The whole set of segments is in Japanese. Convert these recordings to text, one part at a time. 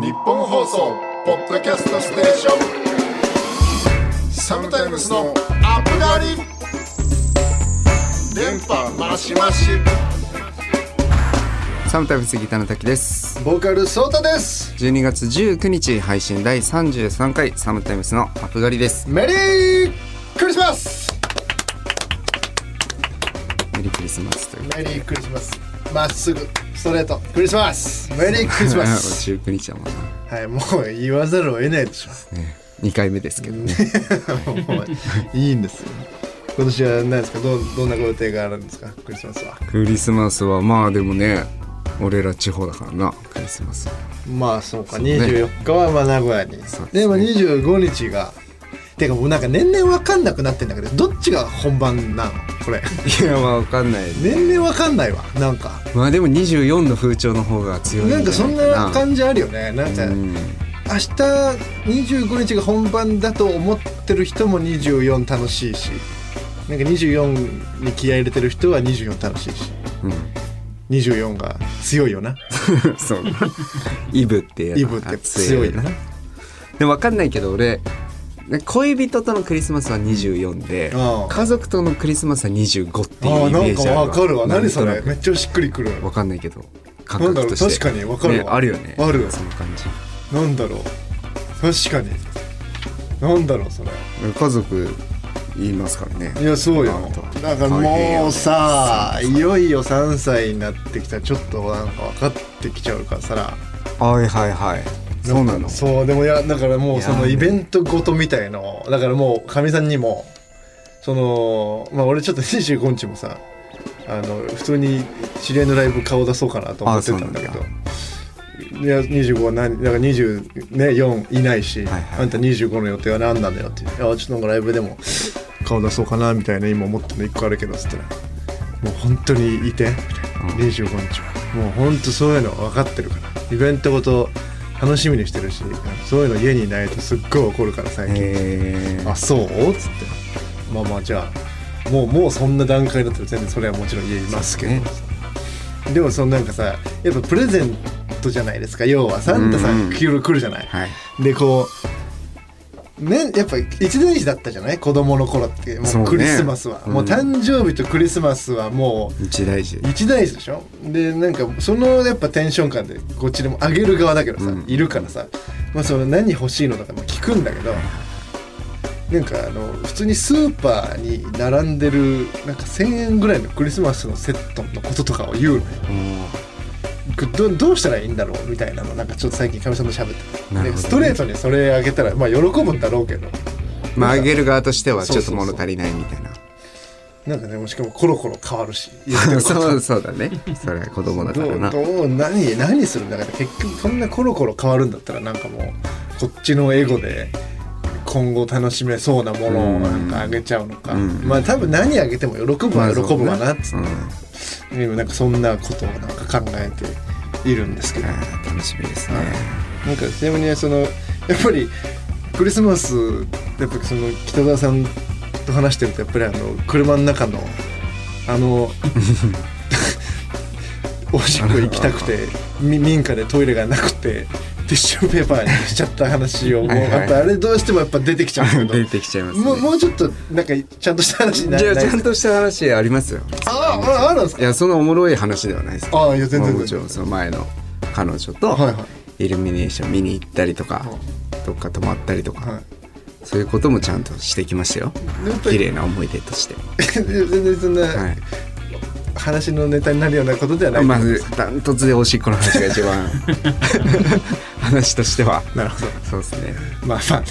日本放送ポッドキャストステーションサムタイムスのアップガリ電波マシマシサムタイムスギターの滝です。ボーカルソータです。12月19日配信第33回サムタイムスのアップガリです。メリークリスマス。メリークリスマスというメリークリスマスまっすぐストレートクリスマスメリークリスマス19日はもう、はい、もう言わざるを得ないでしょう、ね、2回目ですけどねもういいんですよ。今年は何ですか？どんなご予定があるんですか？クリスマスは。クリスマスはまあでもね、俺ら地方だからな。クリスマスはまあそうか、そうね、24日はまあ名古屋に でも25日がてかもうなんか年々分かんなくなってんだけど、どっちが本番なのこれいやまあ分かんない、ね、年々分かんないわ。なんかまあでも24の風潮の方が強いんじゃないかな。なんかそんな感じあるよね。なんか明日25日が本番だと思ってる人も24楽しいし、なんか24に気合い入れてる人は24楽しいし、うん、24が強いよなそうイブってやつ、イブって強いよな。でも分かんないけど俺恋人とのクリスマスは24で、うん、家族とのクリスマスは25っていうイメージあるわ。なんか分かるわ。何それめっちゃしっくりくる。分かんないけど感覚として確かに分かるわ、ね、あるよね。あるその感じ。なんだろう確かに。なんだろうそれ。家族言いますからね。いやそうよ。だからもうさ、いよいよ3歳になってきたらちょっとなんか分かってきちゃうからさ。はいはいはい。そうなの。そうでもいやだからもうそのイベントごとみたいのだからもうかみさんにもそのまあ俺ちょっと25日もさ普通に知り合いのライブ顔出そうかなと思ってたんだけど、いや25は何だから24いないし、はいはい、あんた25の予定は何なんだよって、いやちょっとなんかライブでも顔出そうかなみたいな今思ってるの1個あるけどっつったらもう本当にいてみたいな、うん、25日はもう本当そういうの分かってるからイベントごと楽しみにしてるし、そういうの家にいないとすっごい怒るから最近。あ、そう？つって、まあまあじゃあもうそんな段階だったら全然それはもちろん家いますけど、ね、でもそのなんかさ、やっぱプレゼントじゃないですか。要はサンタさん来るじゃない。はい、でこうねやっぱ一年日だったじゃない。子供の頃ってもうクリスマスは、もう誕生日とクリスマスはもう一大事でしょ。でなんかそのやっぱテンション感でこっちでも上げる側だけどさ、いるからさ、まあ、その何欲しいのとかも聞くんだけど、なんか普通にスーパーに並んでるなんか1000円ぐらいのクリスマスのセットのこととかを言うのよ、うん、どうしたらいいんだろうみたいなのなんかちょっと最近かみさんと喋って、ね、ストレートにそれあげたらまあ喜ぶんだろうけど、まあ上げる側としてはちょっと物足りないみたいな。なんかね、もしかもコロコロ変わるしそうだね。それは子供だからな。何するんだから結局そんなコロコロ変わるんだったらなんかもうこっちのエゴで今後楽しめそうなものをなんかあげちゃうのか、まあ多分何あげても喜ぶは喜ぶわなっつって、なんかそんなことをなんか考えているんですけど、楽しみですね。なんかちなみにそのやっぱりクリスマスやっぱその北澤さんと話してるとやっぱり車の中のおしっこ行きたくて民家でトイレがなくてティッシュペーパーにしちゃった話をもうやっぱあれどうしてもやっぱ出てきちゃうんだけど出てきちゃいますね。もうちょっとなんかちゃんとした話にならないですか？ちゃんとした話ありますよ。あるんですか？いやそのおもろい話ではないです。ああいや全然もちろんその前の彼女とイルミネーション見に行ったりとか、どっか泊まったりとか、そういうこともちゃんとしてきましたよ。綺麗な思い出として全然そんな、はい、話のネタになるようなことではない。まずダントツでおしっこの話が一番話としてはなるほど。そうですね。まあまあ、ね、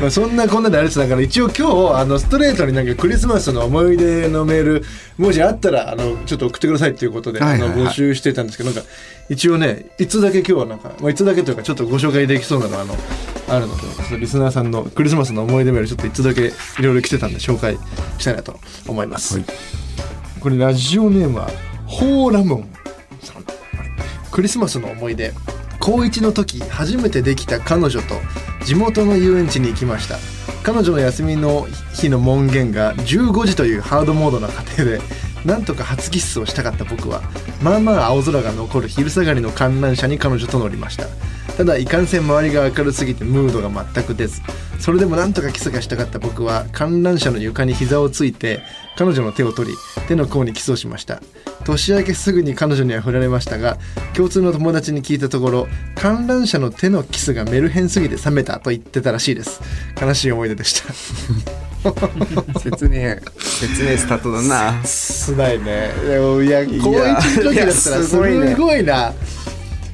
まあそんなこんなであれですだから一応今日ストレートになんかクリスマスの思い出のメールもしあったらちょっと送ってくださいということで募集してたんですけど、なんか一応ねいつだけ今日はなんか、まあ、いつだけというかちょっとご紹介できそうなのあるので、ちょっとリスナーさんのクリスマスの思い出メールちょっといつだけいろいろ来てたんで紹介したいなと思います、はい。これラジオネームはホーラモンさん。クリスマスの思い出。高1の時初めてできた彼女と地元の遊園地に行きました。彼女の休みの日の門限が15時というハードモードな家庭でなんとか初キスをしたかった僕はまあまあ青空が残る昼下がりの観覧車に彼女と乗りました。ただいかんせん周りが明るすぎてムードが全く出ず、それでもなんとかキスがしたかった僕は観覧車の床に膝をついて彼女の手を取り手の甲にキスをしました。年明けすぐに彼女には振られましたが、共通の友達に聞いたところ、観覧車の手のキスがメルヘンすぎて冷めたと言ってたらしいです。悲しい思い出でした説明スタートだな。すないね。いや、高1の時だったらすごいな。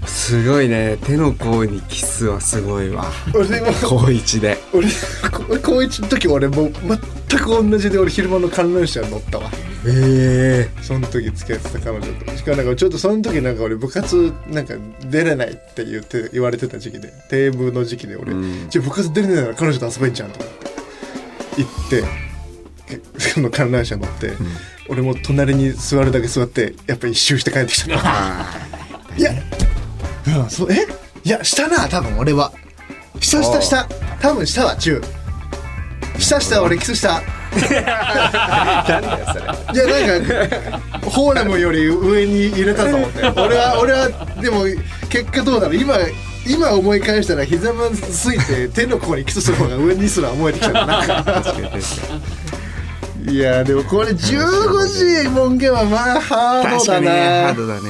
すごいね。手の甲にキスはすごいわ。俺も高1で。俺高1の時俺もう全く同じで、俺昼間の観覧車に乗ったわ。へえ。その時付き合ってた彼女と。しかもなんかちょっとその時なんか俺部活なんか出れないって言われてた時期で、定部の時期で俺、じゃあ部活出れないなら彼女と遊べんじゃんと思って。行ってその観覧車乗って、俺も隣に座るだけ座ってやっぱ一周して帰ってきたいや、いやしたな、多分俺はした多分したわ、した俺キスしたいやなんかフォーラムより上に入れたと思って俺はでも結果どうだろう、今思い返したら膝まずついて手の甲にキスする方が上にすら思えてきたないやでもこれ15時門限はまあハードだな。確かにね、ハードだね。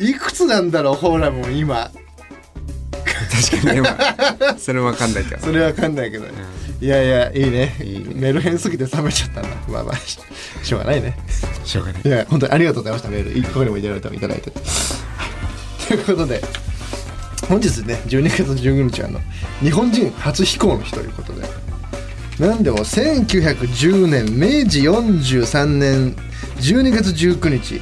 いくつなんだろうフォーラム今。確かに今それわかんないけどね、いやいやいいねメール変すぎて冷めちゃったな。まあまあしょうがないねいや本当にありがとうございました。メールここにもいただいてということで本日ね12月15日は日本人初飛行の日ということで、なんでも1910年明治43年12月19日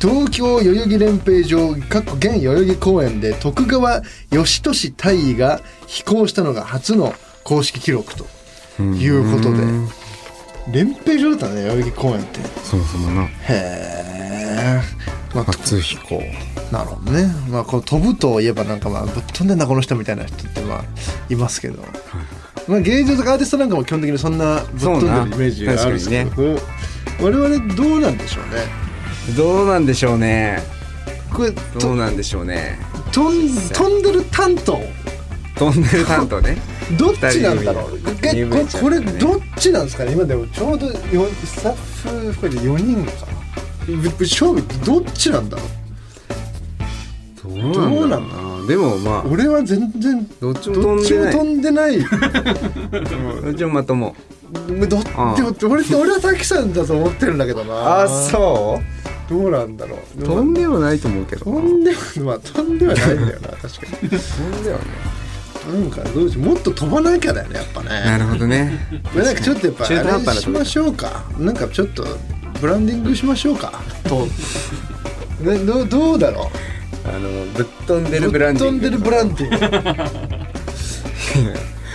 東京代々木練兵場現代々木公園で徳川義俊大尉が飛行したのが初の公式記録ということで、練兵場だったね代々木公園って。そうそうな。へー、まあ、初飛行なるほどね。まあこう飛ぶといえばなんかまあぶっ飛んでんなこの人みたいな人ってまあいますけど、まあ芸術家アーティストなんかも基本的にそんなぶっ飛んでるイメージがあるんですけど、ね、我々どうなんでしょうねこれどうなんでしょうね。飛んでる担当ねどっちなんだろう、これどっちなんですかね。今でもちょうどスタッフ含めて4人か勝負どっちなんだろう。どうなんだろうな。でもまあ俺は全然どっちも飛んでないどっちもまとも俺は滝さんだと思ってるんだけどな。あ、そう。どうなんだろう。飛んではないと思うけど、飛んではないんだよな確かに飛んではねなんかどうしよう、もっと飛ばなきゃだよねやっぱね。なるほどねなんかちょっとやっぱあれしましょうか、なんかちょっとブランディングしましょうかとどうだろう、ぶっ飛んでるブランディング。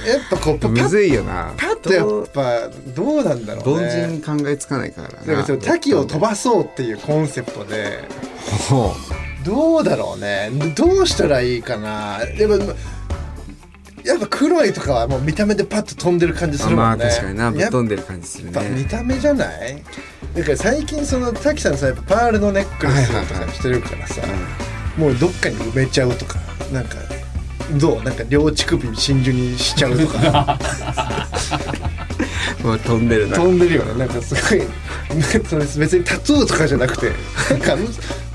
やっぱこうむずいよな。パッとやっぱどうなんだろうね。凡人考えつかないからな。だからタキを飛ばそうっていうコンセプトで。どうだろうね。どうしたらいいかな。やっぱ黒いとかはもう見た目でパッと飛んでる感じするもんね。まあ確かにな、ぶっ飛んでる感じするね。やっぱ見た目じゃない。だから最近そのタキさんさやっぱパールのネックレスとかしてるからさ、もうどっかに埋めちゃうとか、なんかどう、なんか両乳首真珠にしちゃうとかもう飛んでるよね。なんかすごい別にタトゥーとかじゃなくてなんか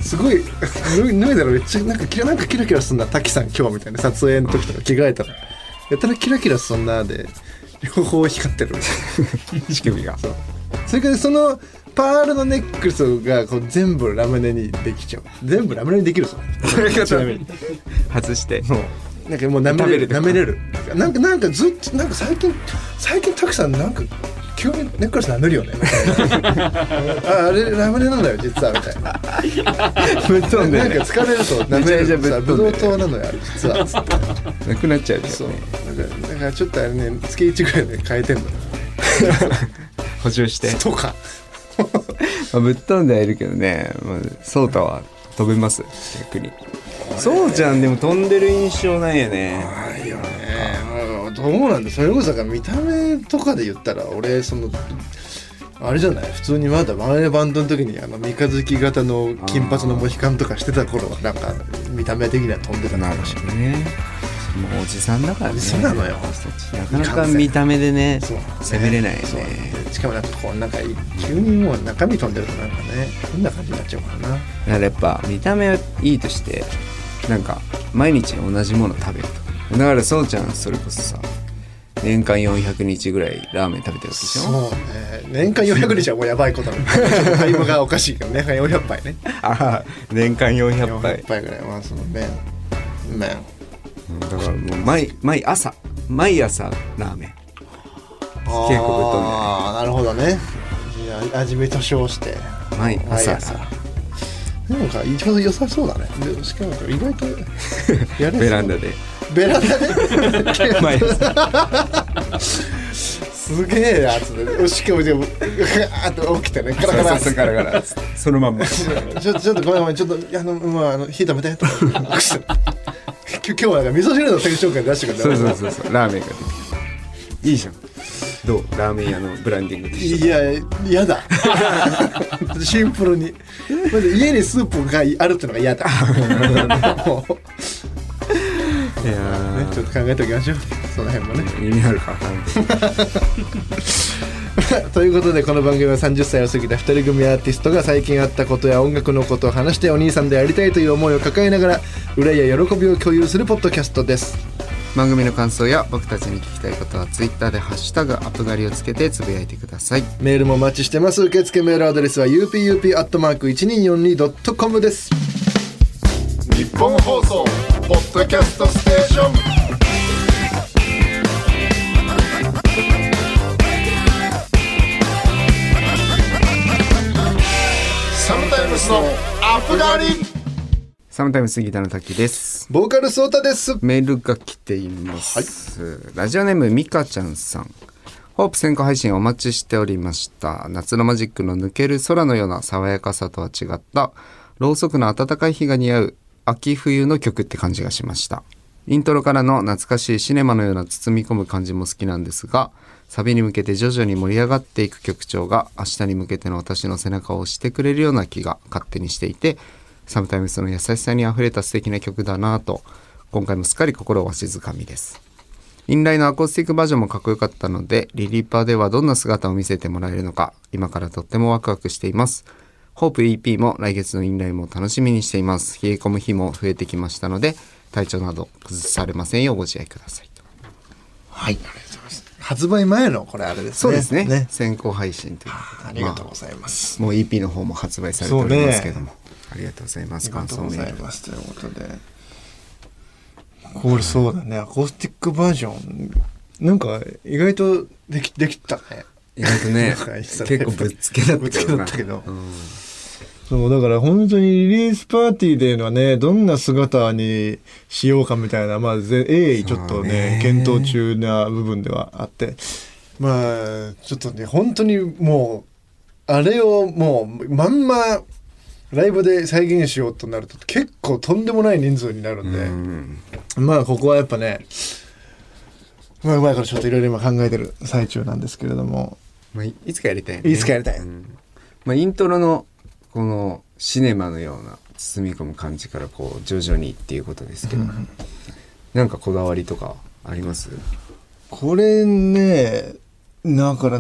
すごい脱いだらめっちゃなんかキラキラすんな滝さん今日みたいな、撮影の時とか着替えたらやたらキラキラすんなで両方光ってる乳首が。それからそのパールのネックレスがこう全部ラムネにできちゃう。全部ラムネにできるぞちなみに外してなんかもう舐めれるなんかずっとなんか最近たくさんなんか急にネックレス舐めるよねあれラムネなんだよ実はみたいなぶっ飛んでなんか疲れると舐めるとさ、ブドウ糖なのよ実はつってなくなっちゃうよね。そうだからちょっとあれね、月1ぐらいで変えてんの補充してとかまあぶっ飛んではいるけどね、まあ、ソータは飛べます逆に。そうちゃんでも飛んでる印象ないよね。ないよね。どうなんだ。それこそか見た目とかで言ったら俺そのあれじゃない、普通にまだワンエレバンドの時に三日月型の金髪のモヒカンとかしてた頃はなんか見た目的には飛んでたかもしれないね。もうおじさんだからね。そうなのよ。なかなか見た目でね、攻めれないよね。しかもなんかこうなんか急にもう中身飛んでるとなんかね、変な感じになっちゃうからな。だからやっぱ見た目いいとして、なんか毎日同じもの食べると。だからそうちゃんそれこそさ、年間400日ぐらいラーメン食べてるでしょ。そうね。年間400日はもうやばいことなの。タイムがおかしいけど年間400杯ね。ああ、年間400杯。400杯ぐらいはその麺。だからもう毎朝ラーメン。結構ぶっ飛んで。ああ、なるほどね。味見と称して毎朝。なんか一番良さそうだね。しかも意外とやれそう。ベランダで毎朝すげえやつで、しかもでもあと起きてね、カラカラカラそのまんまちょっとごめんちょっと火止めてと今日はなんか味噌汁のテンション感出してくれた。そうラーメンがいいじゃん。どうラーメン屋のブランディングって。いや嫌だシンプルに家にスープがあるってのが嫌だいやね、ちょっと考えておきましょうその辺もね。意味あるかということでこの番組は30歳を過ぎた2人組アーティストが最近あったことや音楽のことを話してお兄さんでありたいという思いを抱えながら憂いや喜びを共有するポッドキャストです。番組の感想や僕たちに聞きたいことはツイッターでハッシュタグアップ狩りをつけてつぶやいてください。メールもお待ちしてます。受付メールアドレスは upup@1242.com です。日本放送ポッドキャストステーション。サムタイムスのアップガリ。サムタイムスギターの滝です。ボーカルソータです。メールが来ています、はい、ラジオネームみかちゃんさん。Hope 先行配信お待ちしておりました。夏のマジックの抜ける空のような爽やかさとは違ったろうそくの暖かい日が似合う秋冬の曲って感じがしました。イントロからの懐かしいシネマのような包み込む感じも好きなんですが、サビに向けて徐々に盛り上がっていく曲調が明日に向けての私の背中を押してくれるような気が勝手にしていて、サムタイムスの優しさにあふれた素敵な曲だなぁと、今回もすっかり心をわしづかみです。インライのアコースティックバージョンもかっこよかったので、リリーパーではどんな姿を見せてもらえるのか、今からとってもワクワクしています。Hope EP も来月のインラインも楽しみにしています。冷え込む日も増えてきましたので体調など崩されませんようご自愛ください。はい、ありがとうございます。発売前のこれあれですね。そうです ね先行配信ということで、ありがとうございます、もう EP の方も発売されておりますけども、ね、ありがとうございます。感想メールありがとうございますということで、これそうだね、アコースティックバージョンなんか意外とできたね。意外とね結構ぶっつけだったけど、うんそうだから本当にリリースパーティーでのはね、どんな姿にしようかみたいな、まあ鋭意ちょっとね検討中な部分ではあって、まあちょっとね本当にもうあれをもうまんまライブで再現しようとなると結構とんでもない人数になるんで、うんまあここはやっぱね、まあうまいからちょっといろいろ今考えてる最中なんですけれども、まあ、いつかやりたいね。いつかやりたい、うんまあ、イントロのこのシネマのような包み込む感じからこう徐々にっていうことですけど、うん、なんかこだわりとかあります？これねだから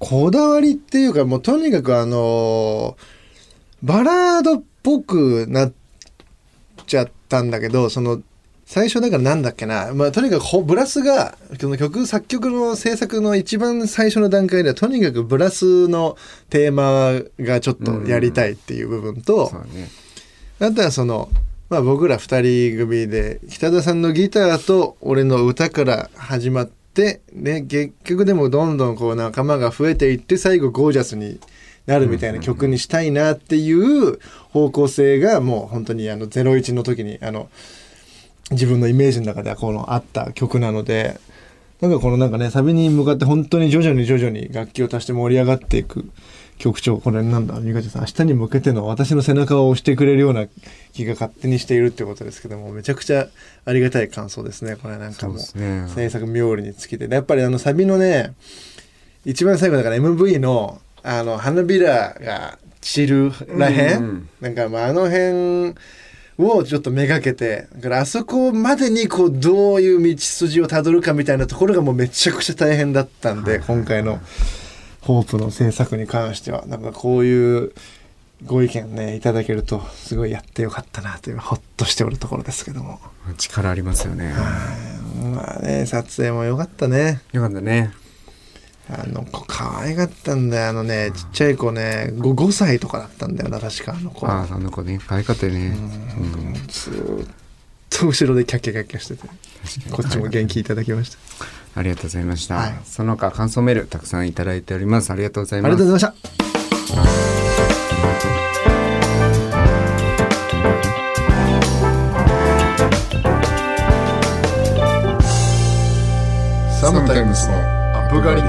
こだわりっていうかもうとにかくバラードっぽくなっちゃったんだけど、その最初だからなんだっけな、まあ、とにかくブラスがこの作曲の制作の一番最初の段階ではとにかくブラスのテーマがちょっとやりたいっていう部分と、うんね、あとはその、まあ、僕ら2人組で北田さんのギターと俺の歌から始まって、ね、結局でもどんどんこう仲間が増えていって最後ゴージャスになるみたいな曲にしたいなっていう方向性がもう本当に01の時に自分のイメージの中ではこのあった曲なので、なんかこのなんかねサビに向かって本当に徐々に楽器を足して盛り上がっていく曲調、これなんだみかちさん明日に向けての私の背中を押してくれるような気が勝手にしているってことですけども、めちゃくちゃありがたい感想ですね。これなんかもう制作冥利に尽きて、やっぱりサビのね一番最後だから MV の花びらが散るらへん、なんかまああの辺をちょっとめがけて、だからあそこまでにこうどういう道筋をたどるかみたいなところがもうめちゃくちゃ大変だったんで、今回のホープの制作に関してはなんかこういうご意見ねいただけるとすごいやってよかったなというほっとしておるところですけども。力ありますよね。まあね、撮影もよかったね。よかったね。あの子可愛かったんだよ、あのねちっちゃい子ね、 5歳とかだったんだよな確か、あの子。あの子ね可愛かったよね。ずっと後ろでキャッキャキャッキャしてて、こっちも元気いただきました。ありがとうございました、はい、その他感想メールたくさんいただいております。ありがとうございます。ありがとうございました。サムタイムスのアップ狩り。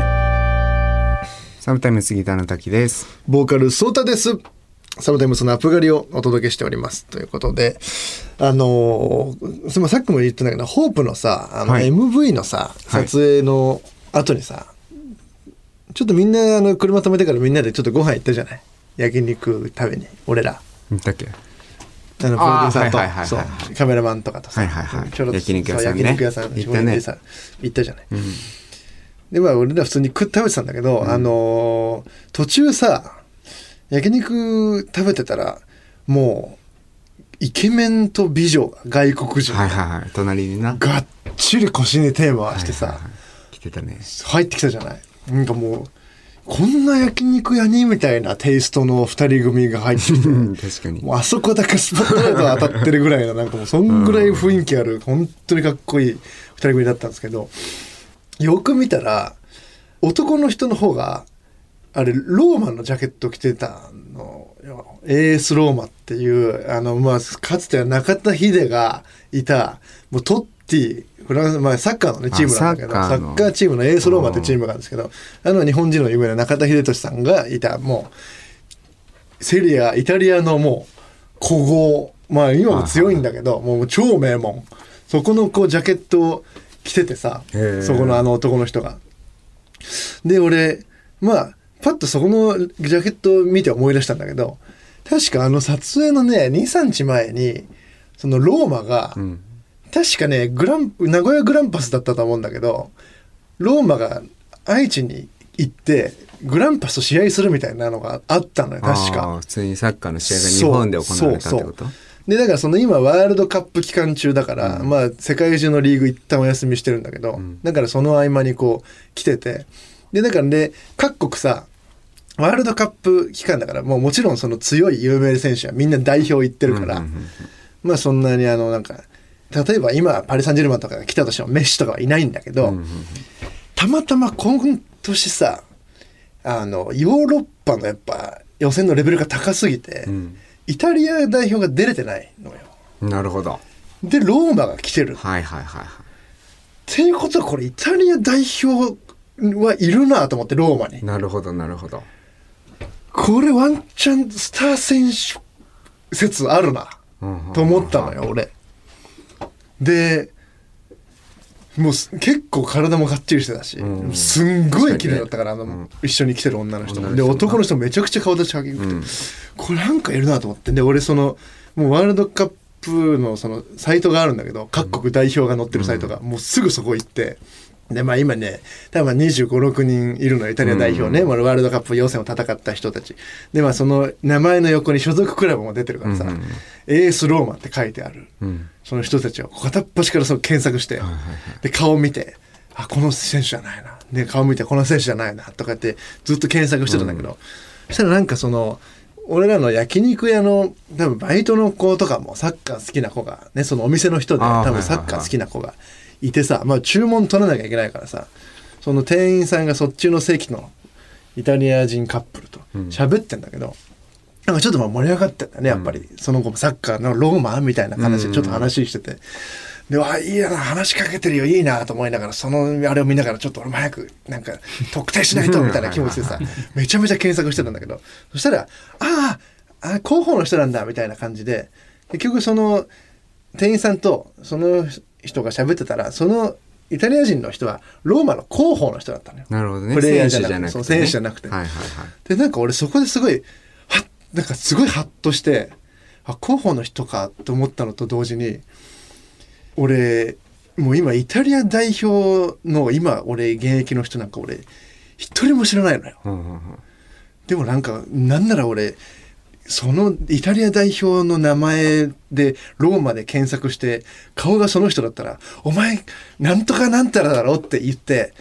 サムタイムスギターの滝です。ボーカルソータです。サムタイムスのアップ狩りをお届けしておりますということで、さっきも言ってたけどホープのさはい、MV のさ撮影の後にさ、はい、ちょっとみんな車止めてからみんなでちょっとご飯行ったじゃない。焼肉食べに俺らだっけ、プロデューサーと、はいはいはいはい、そうカメラマンとかとさ、はいはいはい、ちょろっと焼肉屋さんね行ったじゃない、うん、でまあ俺ら普通に食べてたんだけど、うん、途中さ焼肉食べてたらもうイケメンと美女外国人、はいはいはい、隣にながっちり腰に手回してさ、はいはいはい、来てたね、入ってきたじゃない。なんかもうこんな焼肉屋にみたいなテイストの2人組が入ってきて確かにもうあそこだけスポットライトが当たってるぐらいのなんかもうそんぐらい雰囲気ある本当にかっこいい2人組だったんですけど、よく見たら男の人の方があれローマのジャケット着てたのよ。AS ローマっていうまあかつては中田秀がいたもうトッティフランス、まあ、サッカーの、ね、チームなんだけどサッカーチームのエースローマってチームがあるんですけど、日本人の有名な中田英寿さんがいたもうセリアイタリアのもう古豪、まあ今も強いんだけどもう超名門、そこのこうジャケットを着ててさ、そこの男の人がで俺まあパッとそこのジャケットを見て思い出したんだけど、確か撮影のね 2,3 日前にそのローマが、うん確かね名古屋グランパスだったと思うんだけど、ローマが愛知に行ってグランパスと試合するみたいなのがあったのよ確か。普通にサッカーの試合が日本で行われたってこと。そうそうでだからその今ワールドカップ期間中だから、うんまあ、世界中のリーグ一旦お休みしてるんだけど、うん、だからその合間にこう来ててでだからね各国さワールドカップ期間だからもちろんその強い有名選手はみんな代表行ってるから、うんうんうんうん、まあそんなになんか例えば今パリ・サンジェルマンとかが来たとしてもメッシとかはいないんだけど、うんうんうん、たまたま今年さヨーロッパのやっぱ予選のレベルが高すぎて、うん、イタリア代表が出れてないのよ。なるほど。でローマが来てる、はいはいはいはい、っていうことはこれイタリア代表はいるなと思ってローマに。なるほどなるほど。これワンチャンスター選手説あるなと思ったのよ、うんうんうんうん、俺でもう結構体もがっちりしてたし、うん、すんごい綺麗だったから、うん、一緒に来てる女の人もで男の人もめちゃくちゃ顔立ちがきくて、うん、これなんかいるなと思って。で俺もうワールドカップのサイトがあるんだけど各国代表が載ってるサイトが、うん、もうすぐそこ行ってでまあ今ね多分25、6人いるのイタリア代表ね、うん、ワールドカップ予選を戦った人たちでまあその名前の横に所属クラブも出てるからさ、うん、エースローマって書いてある、うん、その人たちを片っ端から検索して、はいはいはい、で顔見てあこの選手じゃないなで顔見てこの選手じゃないなとかってずっと検索してたんだけど、うん、そしたらなんか俺らの焼肉屋の多分バイトの子とかもサッカー好きな子がねそのお店の人で多分サッカー好きな子がいてさ、まあ、注文取らなきゃいけないからさその店員さんがそっちの席のイタリア人カップルと喋ってんだけど、うん、なんかちょっとまあ盛り上がってんだねやっぱり、うん、その後もサッカーのローマみたいな話でちょっと話してて、うんうん、でわいいな話しかけてるよいいなと思いながらそのあれを見ながらちょっと俺も早くなんか特定しないとみたいな気持ちでさめちゃめちゃ検索してたんだけどそしたらあ候補の人なんだみたいな感じで結局その店員さんとその人が喋ってたらそのイタリア人の人はローマの広報の人だったのよ。なるほどね。プレイヤーじゃなくて、ね、選手じゃなくて、はいはいはい、でなんか俺そこですごいなんかすごいハッとしてあ、候補の人かと思ったのと同時に、俺もう今イタリア代表の今俺現役の人なんか俺一人も知らないのよ、うんうんうん、でもなんかなんなら俺そのイタリア代表の名前でローマで検索して顔がその人だったらお前なんとかなんたらだろって言って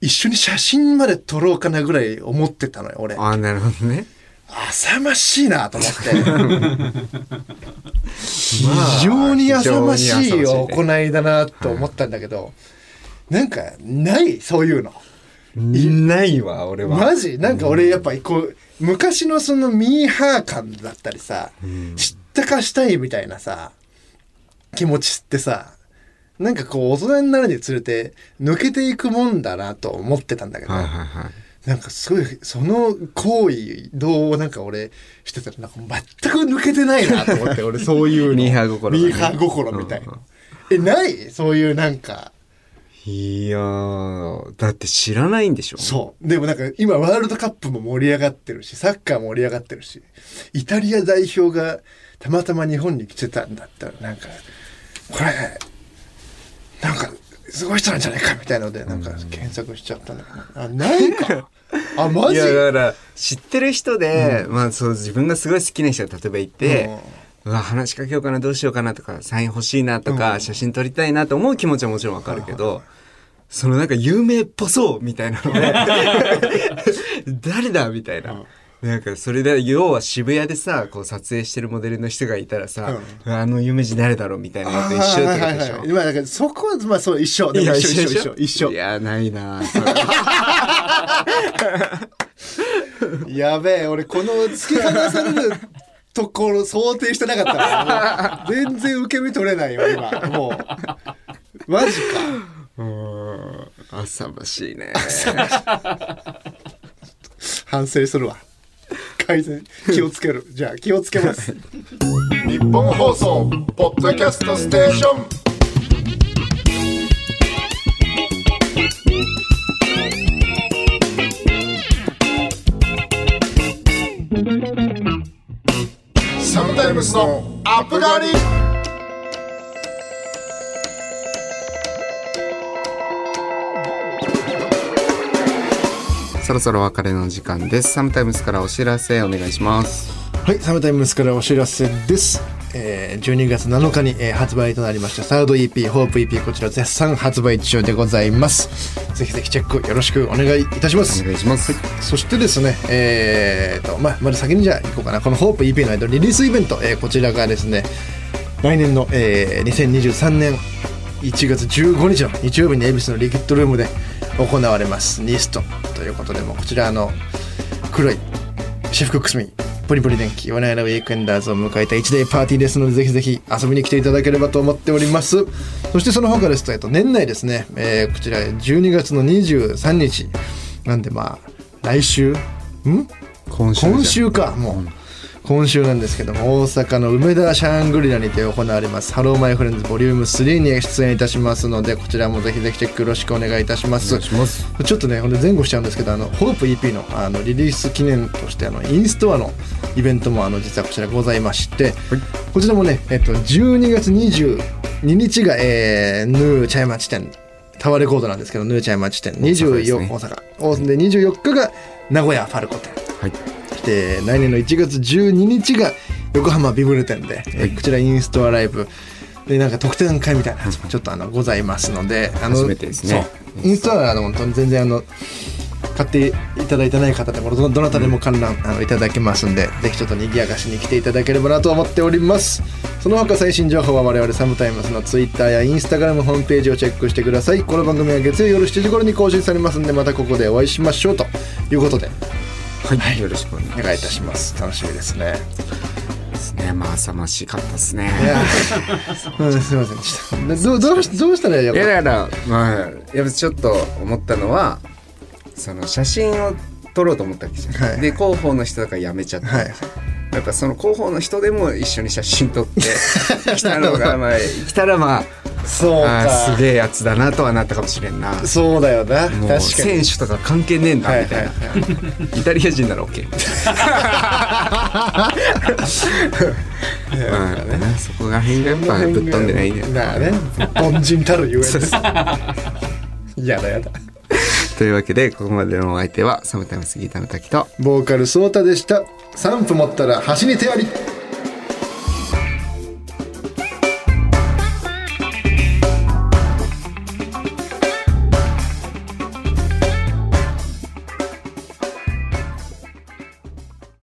一緒に写真まで撮ろうかなぐらい思ってたのよ俺。あ、なるほどね。浅ましいなと思って非常に浅ましい行いだなと思ったんだけど、なんかないそういうのないわ俺はマジ。なんか俺やっぱこう昔のそのミーハー感だったりさ、知ったかしたいみたいなさ気持ちってさ、なんかこう大人になるにつれて抜けていくもんだなと思ってたんだけど、はいはいはい、なんかすごいその行為どうなんか俺してたらなんか全く抜けてないなと思って俺そういうミーハー心、ね、ミーハー心みたいな、ないそういうなんか。いやーだって知らないんでしょ。そうでもなんか今ワールドカップも盛り上がってるしサッカーも盛り上がってるしイタリア代表がたまたま日本に来てたんだったらなんかこれなんかすごい人なんじゃないかみたいのでなんか検索しちゃったんだけど、あ、ないかあマジ。いやだから知ってる人で、まあ、そう自分がすごい好きな人が例えばいて、うわ話しかけようかなどうしようかなとかサイン欲しいなとか、写真撮りたいなと思う気持ちはもちろんわかるけど、そのなんか有名っぽそうみたいなので誰だみたいな、なんかそれで要は渋谷でさこう撮影してるモデルの人がいたらさ、あの有名人誰だろうみたいなのと一緒ってことでしょ。まあだからそこはまあそう一緒でも一緒。いやないなそれやべえ俺この突き放されるところ想定してなかったから全然受け身取れないよ今もうマジか。浅ましいね反省するわ改善気をつけるじゃあ気をつけます日本放送ポッドキャストステーションサムタイムスのアップガリそろそろ別れの時間です。サムタイムスからお知らせお願いします。はい、サムタイムスからお知らせです、12月7日に、発売となりましたサード EP Hope EP こちら絶賛発売中でございます。ぜひぜひチェックよろしくお願いいたします。お願いします、はい、そしてですね、まず先にじゃあいこうかな。この Hope EP のリリースイベント、こちらがですね来年の、2023年1月15日の日曜日に恵比寿のリキッドルームで行われますニストということで、もこちらの黒いシェフコックスミポリポリ電気ワナヤラウィークエンダーズを迎えた一デイパーティーですので、ぜひぜひ遊びに来ていただければと思っております。そしてその他ですと、年内ですね、こちら12月の23日なんで、まあ来週今週かもう今週なんですけども、大阪の梅田シャングリラにて行われますHello, My Friends Vol. 3に出演いたしますので、こちらもぜひぜひチェックよろしくお願いいたします。お願いします。ちょっとね前後しちゃうんですけど、Hope EP の、リリース記念としてインストアのイベントも実はこちらございまして、はい、こちらもね、12月22日が、ヌーチャイマチ店タワーレコードなんですけど、ヌーチャイマチ店24大阪で、24日が名古屋ファルコ店、はい、来年の1月12日が横浜ビブル店で、こちらインストアライブでなんか特典会みたいなやつもちょっとございますので、初めてですね。インストアは本当に全然買っていただいてない方でもどなたでも観覧、いただけますんで、ぜひちょっと賑やかしに来ていただければなと思っております。その他最新情報は我々サムタイムスのツイッターやインスタグラムホームページをチェックしてください。この番組は月曜夜7時頃に更新されますんで、またここでお会いしましょうということで、はい、はい、よろしくお願いいたします。楽しみですね。ですね、まあ浅ましかったですね。いやすみませんでした。どうしたらいいのか。いやだからまあやっぱちょっと思ったのは、その写真を撮ろうと思ったわけじゃん、はい、で広報の人だからやめちゃって、はい、やっぱその広報の人でも一緒に写真撮って来たのがまあ来たらまあそうか、すげえやつだなとはなったかもしれんな。そうだよな、確かに選手とか関係ねえんだみたいな、はいはいはい、イタリア人なら OK そこら辺がやっぱぶっ飛んでないんだよね。凡人たるゆえですやだやだというわけでここまでのお相手はサムタイムスギターの滝とボーカルソータでした。3分持ったら端に手あり。